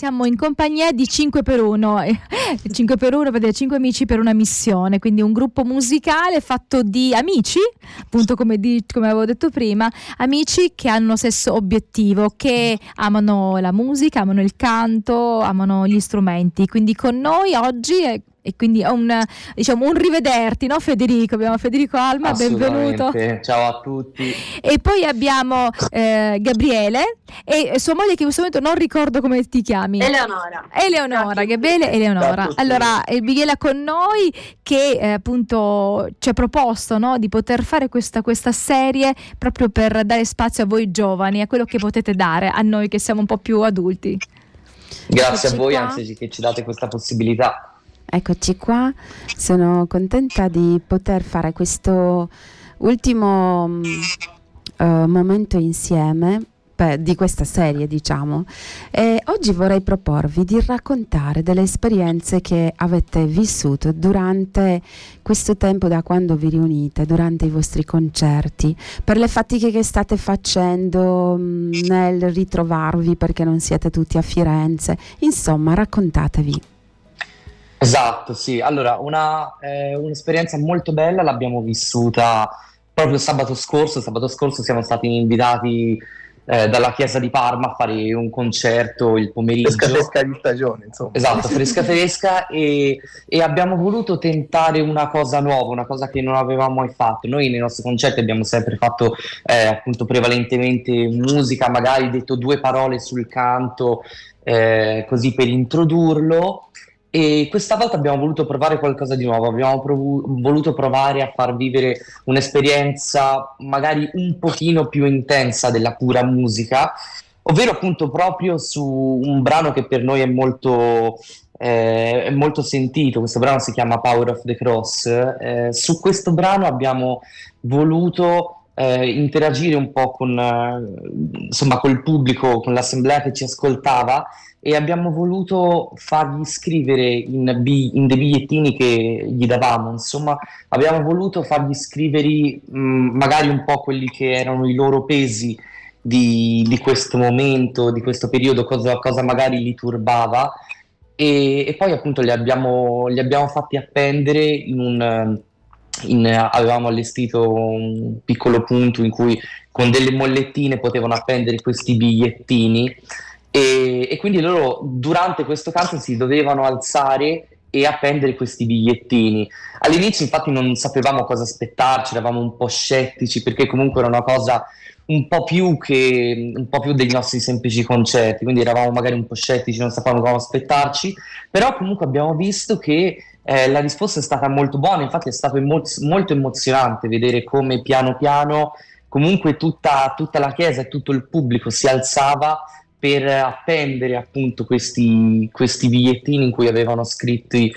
Siamo in compagnia di 5x1, 5x1 per dire 5 amici per una missione, quindi un gruppo musicale fatto di amici, appunto come avevo detto prima, amici che hanno lo stesso obiettivo, che amano la musica, amano il canto, amano gli strumenti. Quindi con noi oggi e quindi un rivederti, no Federico? Abbiamo Federico Alma, benvenuto. Ciao a tutti. E poi abbiamo Gabriele e sua moglie, che in questo momento non ricordo come ti chiami. Eleonora, Gabriele e Eleonora. Allora, Abigaela con noi che appunto ci ha proposto, no, di poter fare questa serie proprio per dare spazio a voi giovani, a quello che potete dare a noi che siamo un po' più adulti. Grazie a voi, anzi, che ci date questa possibilità. Eccoci qua, sono contenta di poter fare questo ultimo momento insieme di questa serie, diciamo. E oggi vorrei proporvi di raccontare delle esperienze che avete vissuto durante questo tempo, da quando vi riunite, durante i vostri concerti, per le fatiche che state facendo nel ritrovarvi perché non siete tutti a Firenze. Insomma, raccontatevi. Esatto, sì. Allora, un'esperienza molto bella l'abbiamo vissuta proprio sabato scorso. Sabato scorso siamo stati invitati dalla Chiesa di Parma a fare un concerto il pomeriggio. Fresca di stagione, insomma. Esatto, fresca e abbiamo voluto tentare una cosa nuova, una cosa che non avevamo mai fatto. Noi nei nostri concerti abbiamo sempre fatto appunto prevalentemente musica, magari detto due parole sul canto così per introdurlo. E questa volta abbiamo voluto provare qualcosa di nuovo, abbiamo voluto provare a far vivere un'esperienza magari un pochino più intensa della pura musica, ovvero appunto proprio su un brano che per noi è molto sentito. Questo brano si chiama Power of the Cross. Su questo brano abbiamo voluto interagire un po' con insomma col pubblico, con l'assemblea che ci ascoltava, e abbiamo voluto fargli scrivere in dei bigliettini che gli davamo, insomma abbiamo voluto fargli scrivere magari un po' quelli che erano i loro pesi di questo momento, di questo periodo, cosa magari li turbava, e poi appunto li abbiamo fatti appendere avevamo allestito un piccolo punto in cui con delle mollettine potevano appendere questi bigliettini, e quindi loro durante questo canto si dovevano alzare e appendere questi bigliettini. All'inizio infatti non sapevamo cosa aspettarci, eravamo un po' scettici perché comunque era una cosa un po' più dei nostri semplici concerti, quindi eravamo magari un po' scettici, non sapevamo cosa aspettarci, però comunque abbiamo visto che la risposta è stata molto buona. Infatti è stato molto emozionante vedere come piano piano comunque tutta la chiesa e tutto il pubblico si alzava per appendere appunto questi bigliettini in cui avevano scritto i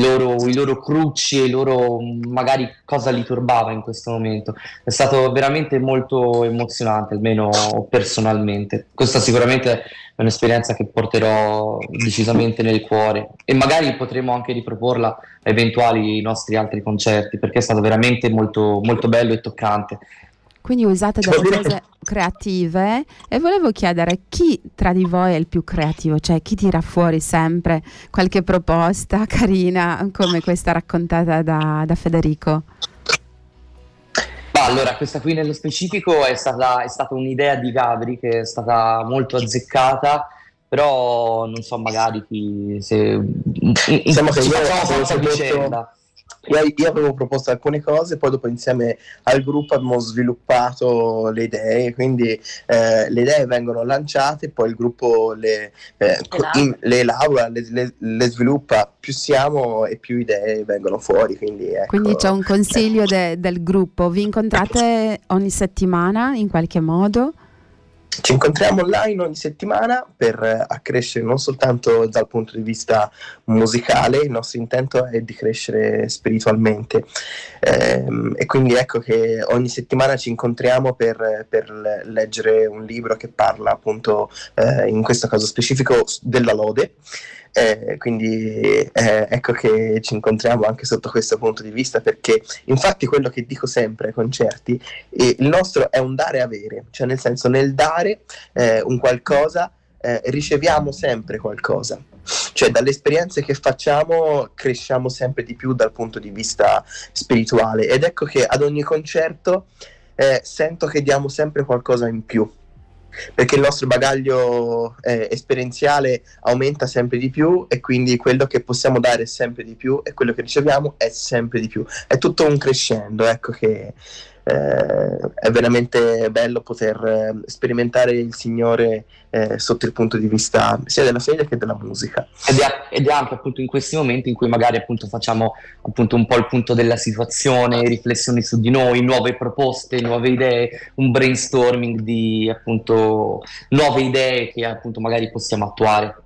loro crucci e i loro magari cosa li turbava in questo momento. È stato veramente molto emozionante, almeno personalmente. Questa sicuramente è un'esperienza che porterò decisamente nel cuore, e magari potremo anche riproporla a eventuali nostri altri concerti, perché è stato veramente molto, molto bello e toccante. Quindi usate delle cose creative, e volevo chiedere chi tra di voi è il più creativo, cioè chi tira fuori sempre qualche proposta carina come questa raccontata da Federico. Allora, questa qui nello specifico è stata un'idea di Gabri che è stata molto azzeccata, però non so magari chi Io avevo proposto alcune cose, poi dopo insieme al gruppo abbiamo sviluppato le idee, quindi le idee vengono lanciate, poi il gruppo le elabora, le sviluppa, più siamo e più idee vengono fuori. Quindi c'è un consiglio del gruppo, vi incontrate ogni settimana in qualche modo? Ci incontriamo online ogni settimana per accrescere non soltanto dal punto di vista musicale, il nostro intento è di crescere spiritualmente, e quindi ecco che ogni settimana ci incontriamo per leggere un libro che parla appunto in questo caso specifico della lode. Quindi ecco che ci incontriamo anche sotto questo punto di vista, perché infatti quello che dico sempre ai concerti il nostro è un dare e avere, cioè nel senso nel dare un qualcosa riceviamo sempre qualcosa, cioè dalle esperienze che facciamo cresciamo sempre di più dal punto di vista spirituale, ed ecco che ad ogni concerto sento che diamo sempre qualcosa in più, perché il nostro bagaglio esperienziale aumenta sempre di più, e quindi quello che possiamo dare è sempre di più e quello che riceviamo è sempre di più, è tutto un crescendo. Ecco che è veramente bello poter sperimentare il Signore sotto il punto di vista sia della fede che della musica, ed è anche appunto in questi momenti in cui magari appunto facciamo appunto un po' il punto della situazione, riflessioni su di noi, nuove proposte, nuove idee, un brainstorming di appunto nuove idee che appunto magari possiamo attuare.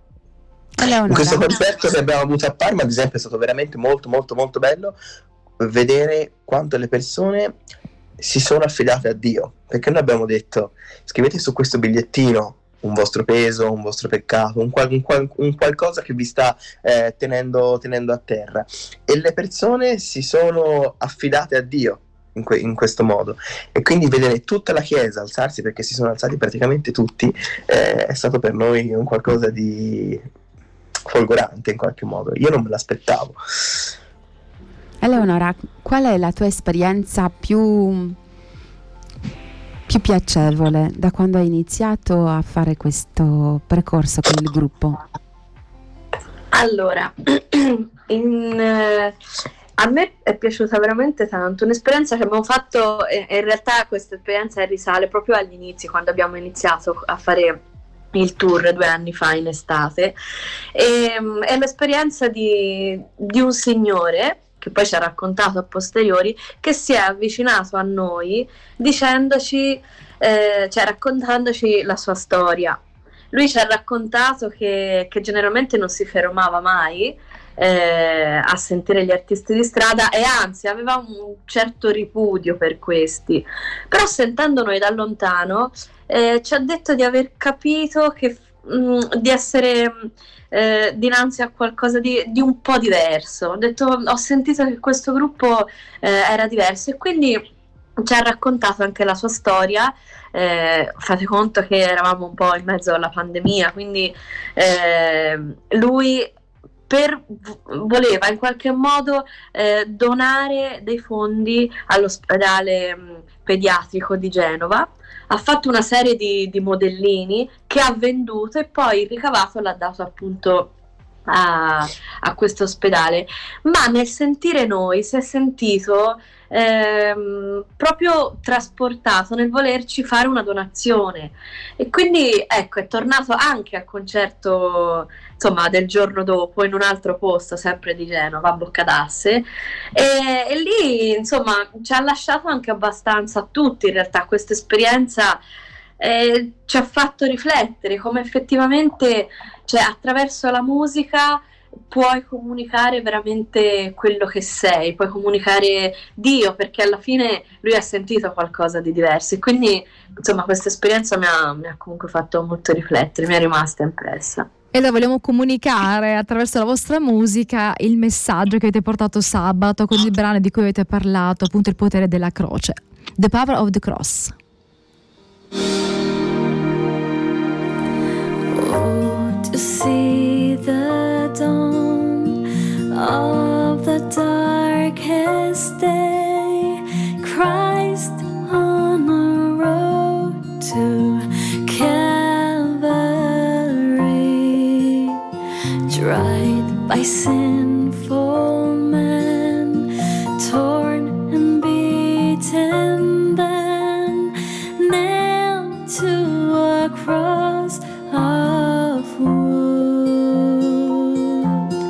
Eleonora, in questo concerto che abbiamo avuto a Parma ad esempio è stato veramente molto molto molto bello vedere quanto le persone si sono affidate a Dio, perché noi abbiamo detto: scrivete su questo bigliettino un vostro peso, un vostro peccato, un qualcosa che vi sta tenendo a terra, e le persone si sono affidate a Dio in questo modo, e quindi vedere tutta la Chiesa alzarsi, perché si sono alzati praticamente tutti, è stato per noi un qualcosa di folgorante in qualche modo, io non me l'aspettavo. Eleonora, qual è la tua esperienza più piacevole da quando hai iniziato a fare questo percorso con il gruppo? Allora, a me è piaciuta veramente tanto, un'esperienza che abbiamo fatto, in realtà questa esperienza risale proprio agli inizi, quando abbiamo iniziato a fare il tour 2 anni fa in estate, è l'esperienza di un signore che poi ci ha raccontato a posteriori, che si è avvicinato a noi dicendoci, cioè raccontandoci la sua storia. Lui ci ha raccontato che generalmente non si fermava mai a sentire gli artisti di strada, e anzi aveva un certo ripudio per questi. Però sentendo noi da lontano ci ha detto di aver capito che di essere dinanzi a qualcosa di un po' diverso. Ho sentito che questo gruppo era diverso, e quindi ci ha raccontato anche la sua storia. Fate conto che eravamo un po' in mezzo alla pandemia, quindi lui voleva in qualche modo donare dei fondi all'ospedale pediatrico di Genova. Ha fatto una serie di modellini che ha venduto, e poi il ricavato l'ha dato appunto a questo ospedale. Ma nel sentire noi si è sentito proprio trasportato nel volerci fare una donazione, e quindi ecco è tornato anche al concerto, insomma, del giorno dopo in un altro posto sempre di Genova, a Boccadasse, e lì insomma ci ha lasciato anche abbastanza a tutti in realtà questa esperienza. Ci ha fatto riflettere come effettivamente, cioè, attraverso la musica puoi comunicare veramente quello che sei, puoi comunicare Dio, perché alla fine lui ha sentito qualcosa di diverso, e quindi insomma questa esperienza mi ha comunque fatto molto riflettere, mi è rimasta impressa. E allora vogliamo comunicare attraverso la vostra musica il messaggio che avete portato sabato con il brano di cui avete parlato, appunto il potere della croce, The Power of the Cross. Oh, to see the dawn of the darkest day, Christ on the road to Calvary, tried by sinful men, torn and beaten, then nailed to a cross of wood.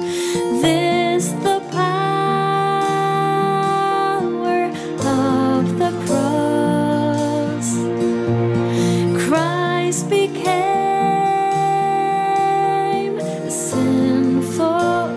This the power of the cross. Christ became sin for us.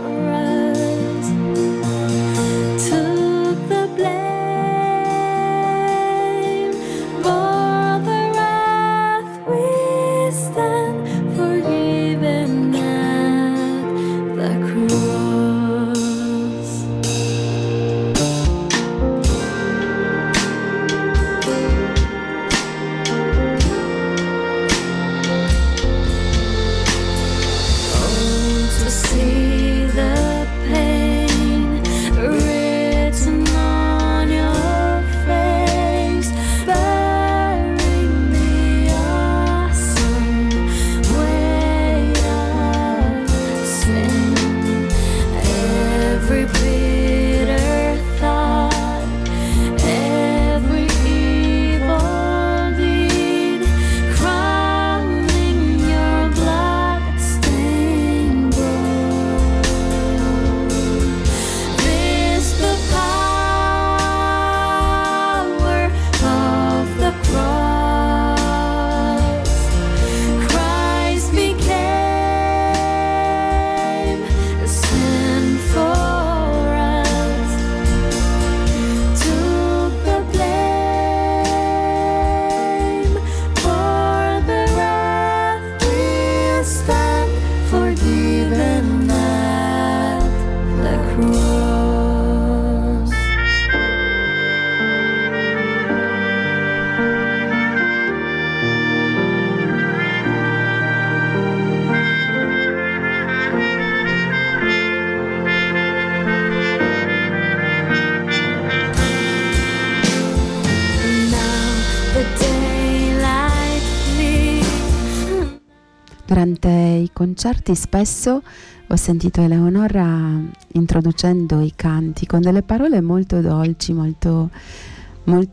Durante i concerti spesso ho sentito Eleonora introducendo i canti con delle parole molto dolci, molto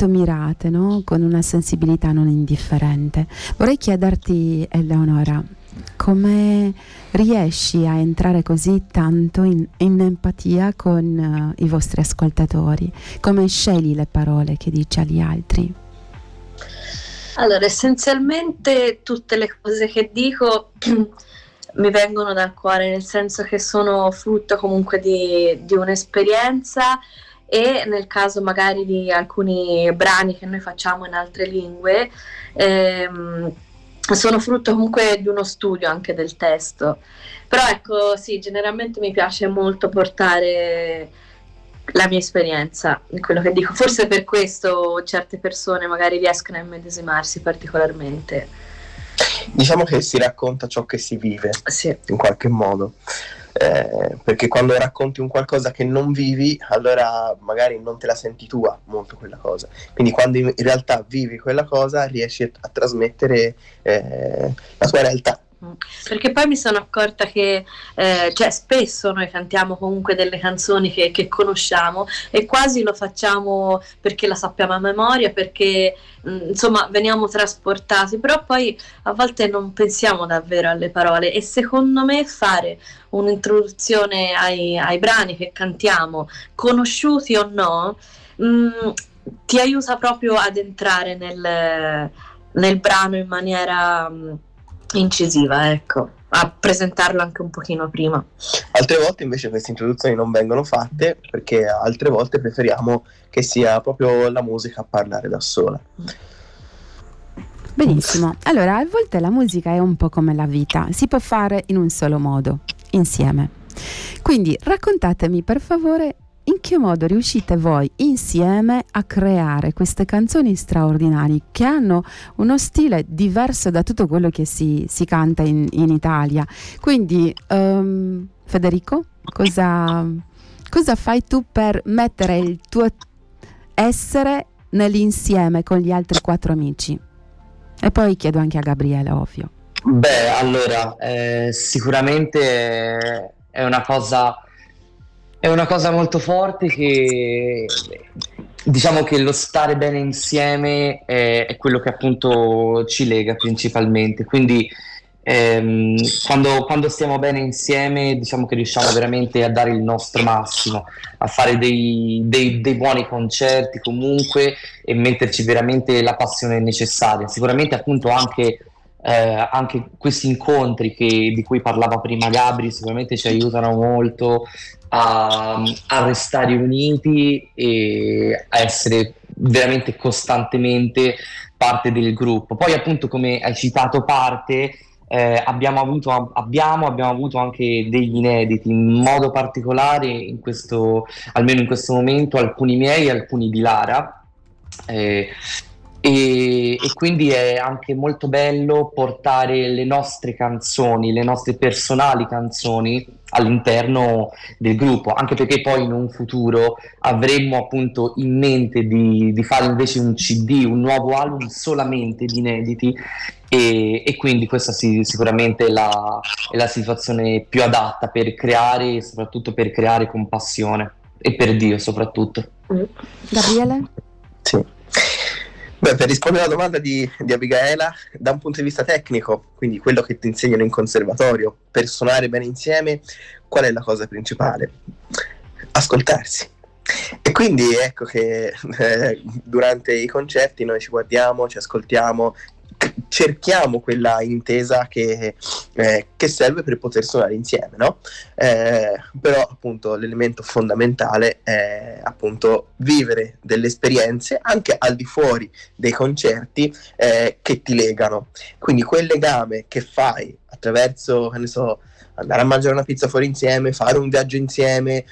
mirate, no? Con una sensibilità non indifferente. Vorrei chiederti, Eleonora, come riesci a entrare così tanto in empatia con i vostri ascoltatori? Come scegli le parole che dici agli altri? Allora, essenzialmente tutte le cose che dico mi vengono dal cuore, nel senso che sono frutto comunque di un'esperienza, e nel caso magari di alcuni brani che noi facciamo in altre lingue sono frutto comunque di uno studio anche del testo. Però ecco, sì, generalmente mi piace molto portare la mia esperienza in quello che dico, forse per questo certe persone magari riescono a immedesimarsi particolarmente. Diciamo che si racconta ciò che si vive, sì, in qualche modo, perché quando racconti un qualcosa che non vivi, allora magari non te la senti tua molto quella cosa, quindi quando in realtà vivi quella cosa riesci a trasmettere la tua realtà. Perché poi mi sono accorta che cioè spesso noi cantiamo comunque delle canzoni che conosciamo, e quasi lo facciamo perché la sappiamo a memoria, perché insomma veniamo trasportati, però poi a volte non pensiamo davvero alle parole, e secondo me fare un'introduzione ai brani che cantiamo, conosciuti o no, ti aiuta proprio ad entrare nel brano in maniera incisiva, ecco, a presentarlo anche un pochino prima. Altre volte invece queste introduzioni non vengono fatte, perché altre volte preferiamo che sia proprio la musica a parlare da sola. Benissimo, allora a volte la musica è un po' come la vita, si può fare in un solo modo, insieme. Quindi raccontatemi per favore in che modo riuscite voi insieme a creare queste canzoni straordinarie che hanno uno stile diverso da tutto quello che si canta in Italia. Quindi Federico, cosa fai tu per mettere il tuo essere nell'insieme con gli altri quattro amici? E poi chiedo anche a Gabriele, ovvio. Beh, allora sicuramente è una cosa molto forte, che diciamo che lo stare bene insieme è quello che appunto ci lega principalmente, quindi quando stiamo bene insieme diciamo che riusciamo veramente a dare il nostro massimo, a fare dei buoni concerti comunque, e metterci veramente la passione necessaria. Sicuramente appunto anche questi incontri di cui parlava prima Gabri sicuramente ci aiutano molto a restare uniti e a essere veramente costantemente parte del gruppo. Poi appunto, come hai citato, abbiamo avuto anche degli inediti, in modo particolare almeno in questo momento, alcuni miei e alcuni di Lara, e quindi è anche molto bello portare le nostre canzoni, le nostre personali canzoni all'interno del gruppo, anche perché poi in un futuro avremmo appunto in mente di fare invece un CD, un nuovo album solamente di inediti, e quindi questa sicuramente è la situazione più adatta per creare, e soprattutto per creare con passione e per Dio soprattutto. Gabriele? Sì. Beh, per rispondere alla domanda di Abigaela, da un punto di vista tecnico, quindi quello che ti insegnano in conservatorio, per suonare bene insieme, qual è la cosa principale? Ascoltarsi. E quindi ecco che durante i concerti noi ci guardiamo, ci ascoltiamo, cerchiamo quella intesa che serve per poter suonare insieme, no? Però appunto l'elemento fondamentale è appunto vivere delle esperienze anche al di fuori dei concerti che ti legano, quindi quel legame che fai attraverso, che ne so, andare a mangiare una pizza fuori insieme, fare un viaggio insieme,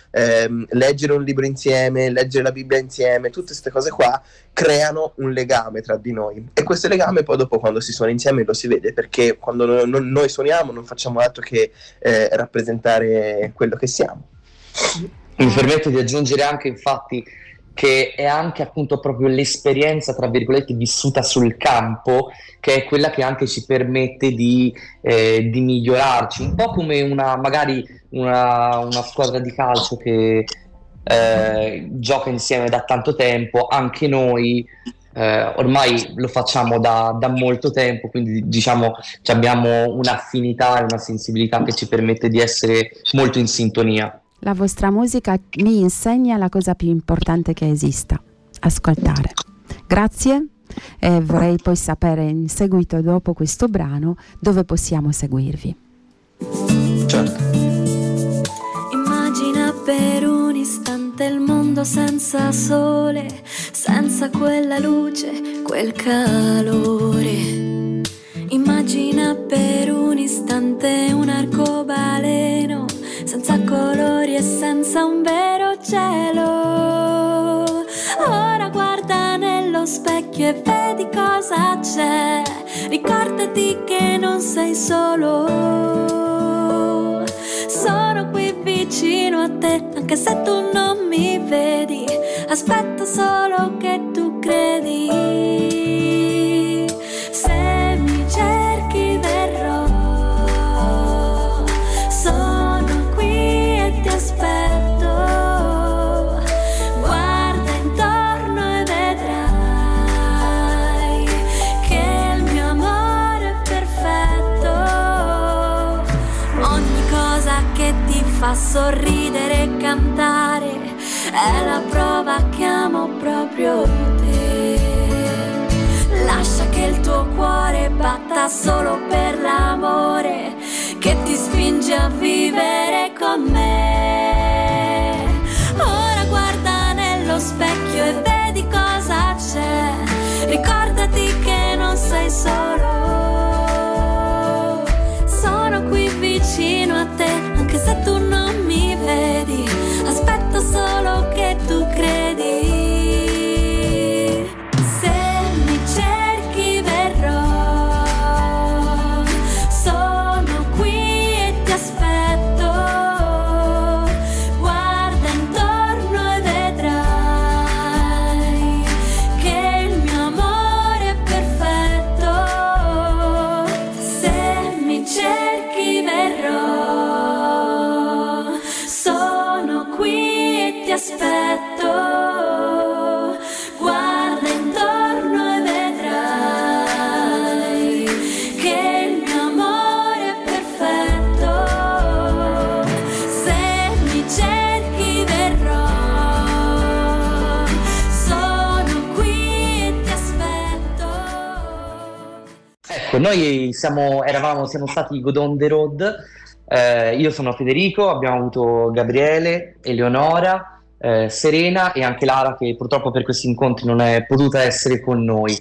leggere un libro insieme, leggere la Bibbia insieme, tutte queste cose qua creano un legame tra di noi, e questo legame poi dopo quando si suona insieme lo si vede, perché quando noi suoniamo non facciamo altro che rappresentare quello che siamo. Mi permetto di aggiungere anche, infatti, che è anche appunto proprio l'esperienza, tra virgolette, vissuta sul campo, che è quella che anche ci permette di migliorarci, un po' come una, magari una squadra di calcio che gioca insieme da tanto tempo. Anche noi ormai lo facciamo da molto tempo, quindi diciamo abbiamo un'affinità e una sensibilità che ci permette di essere molto in sintonia. La vostra musica mi insegna la cosa più importante che esista: ascoltare. Grazie, e vorrei poi sapere in seguito, dopo questo brano, dove possiamo seguirvi. Certo. Immagina per un istante il mondo senza sole, senza quella luce, quel calore. Immagina per un istante un arcobaleno senza colori e senza un vero cielo. Ora guarda nello specchio e vedi cosa c'è. Ricordati che non sei solo. Sono qui vicino a te, anche se tu non mi vedi. Aspetto solo che tu credi. Se mi cerchi verrò. Aspetto, guarda intorno e vedrai che il mio amore è perfetto. Ogni cosa che ti fa sorridere e cantare è la prova che amo proprio te. Lascia che il tuo cuore batta solo per l'amore che ti spinge a vivere con me. Ora guarda nello specchio e vedi cosa c'è. Ricordati che non sei solo. Sono qui vicino a te, anche se tu non mi vedi. Aspetto solo che tu credi. Noi siamo stati God on the Road. Io sono Federico, abbiamo avuto Gabriele, Eleonora, Serena e anche Lara, che purtroppo per questi incontri non è potuta essere con noi.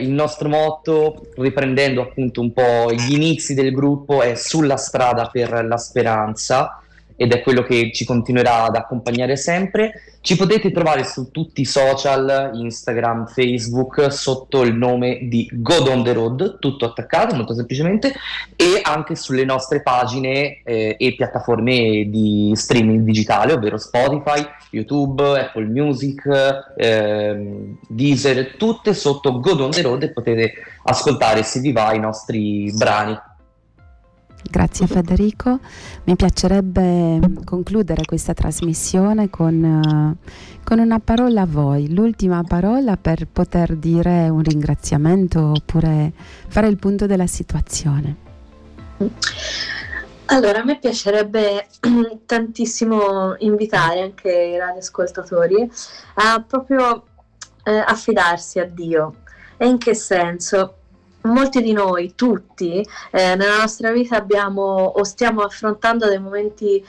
Il nostro motto, riprendendo appunto un po' gli inizi del gruppo, è sulla strada per la speranza, ed è quello che ci continuerà ad accompagnare sempre. Ci potete trovare su tutti i social, Instagram, Facebook, sotto il nome di God on the Road, tutto attaccato, molto semplicemente, e anche sulle nostre pagine e piattaforme di streaming digitale, ovvero Spotify, YouTube, Apple Music, Deezer, tutte sotto God on the Road, e potete ascoltare, se vi va, i nostri brani. Grazie Federico, mi piacerebbe concludere questa trasmissione con una parola a voi, l'ultima parola, per poter dire un ringraziamento oppure fare il punto della situazione. Allora, a me piacerebbe tantissimo invitare anche i radioascoltatori a proprio affidarsi a Dio. E in che senso? Molti di noi, tutti, nella nostra vita abbiamo o stiamo affrontando dei momenti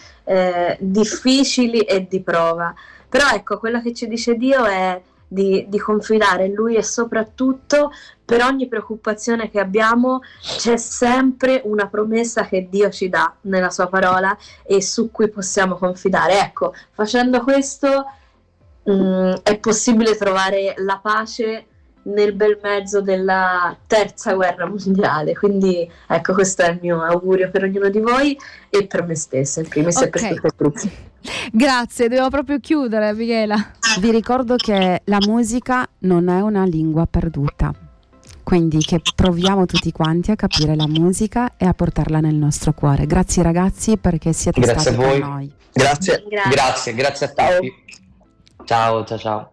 difficili e di prova, però ecco, quello che ci dice Dio è di confidare in Lui, e soprattutto per ogni preoccupazione che abbiamo c'è sempre una promessa che Dio ci dà nella Sua parola e su cui possiamo confidare. Ecco, facendo questo è possibile trovare la pace nel bel mezzo della terza guerra mondiale, quindi ecco, questo è il mio augurio per ognuno di voi e per me stessa, in primis, e per tutti e tutti. Grazie, devo proprio chiudere, Abigaela. Vi ricordo che la musica non è una lingua perduta, quindi che proviamo tutti quanti a capire la musica e a portarla nel nostro cuore. Grazie ragazzi, perché siete stati con noi. Grazie a voi. Grazie a tutti. Ciao, ciao, ciao.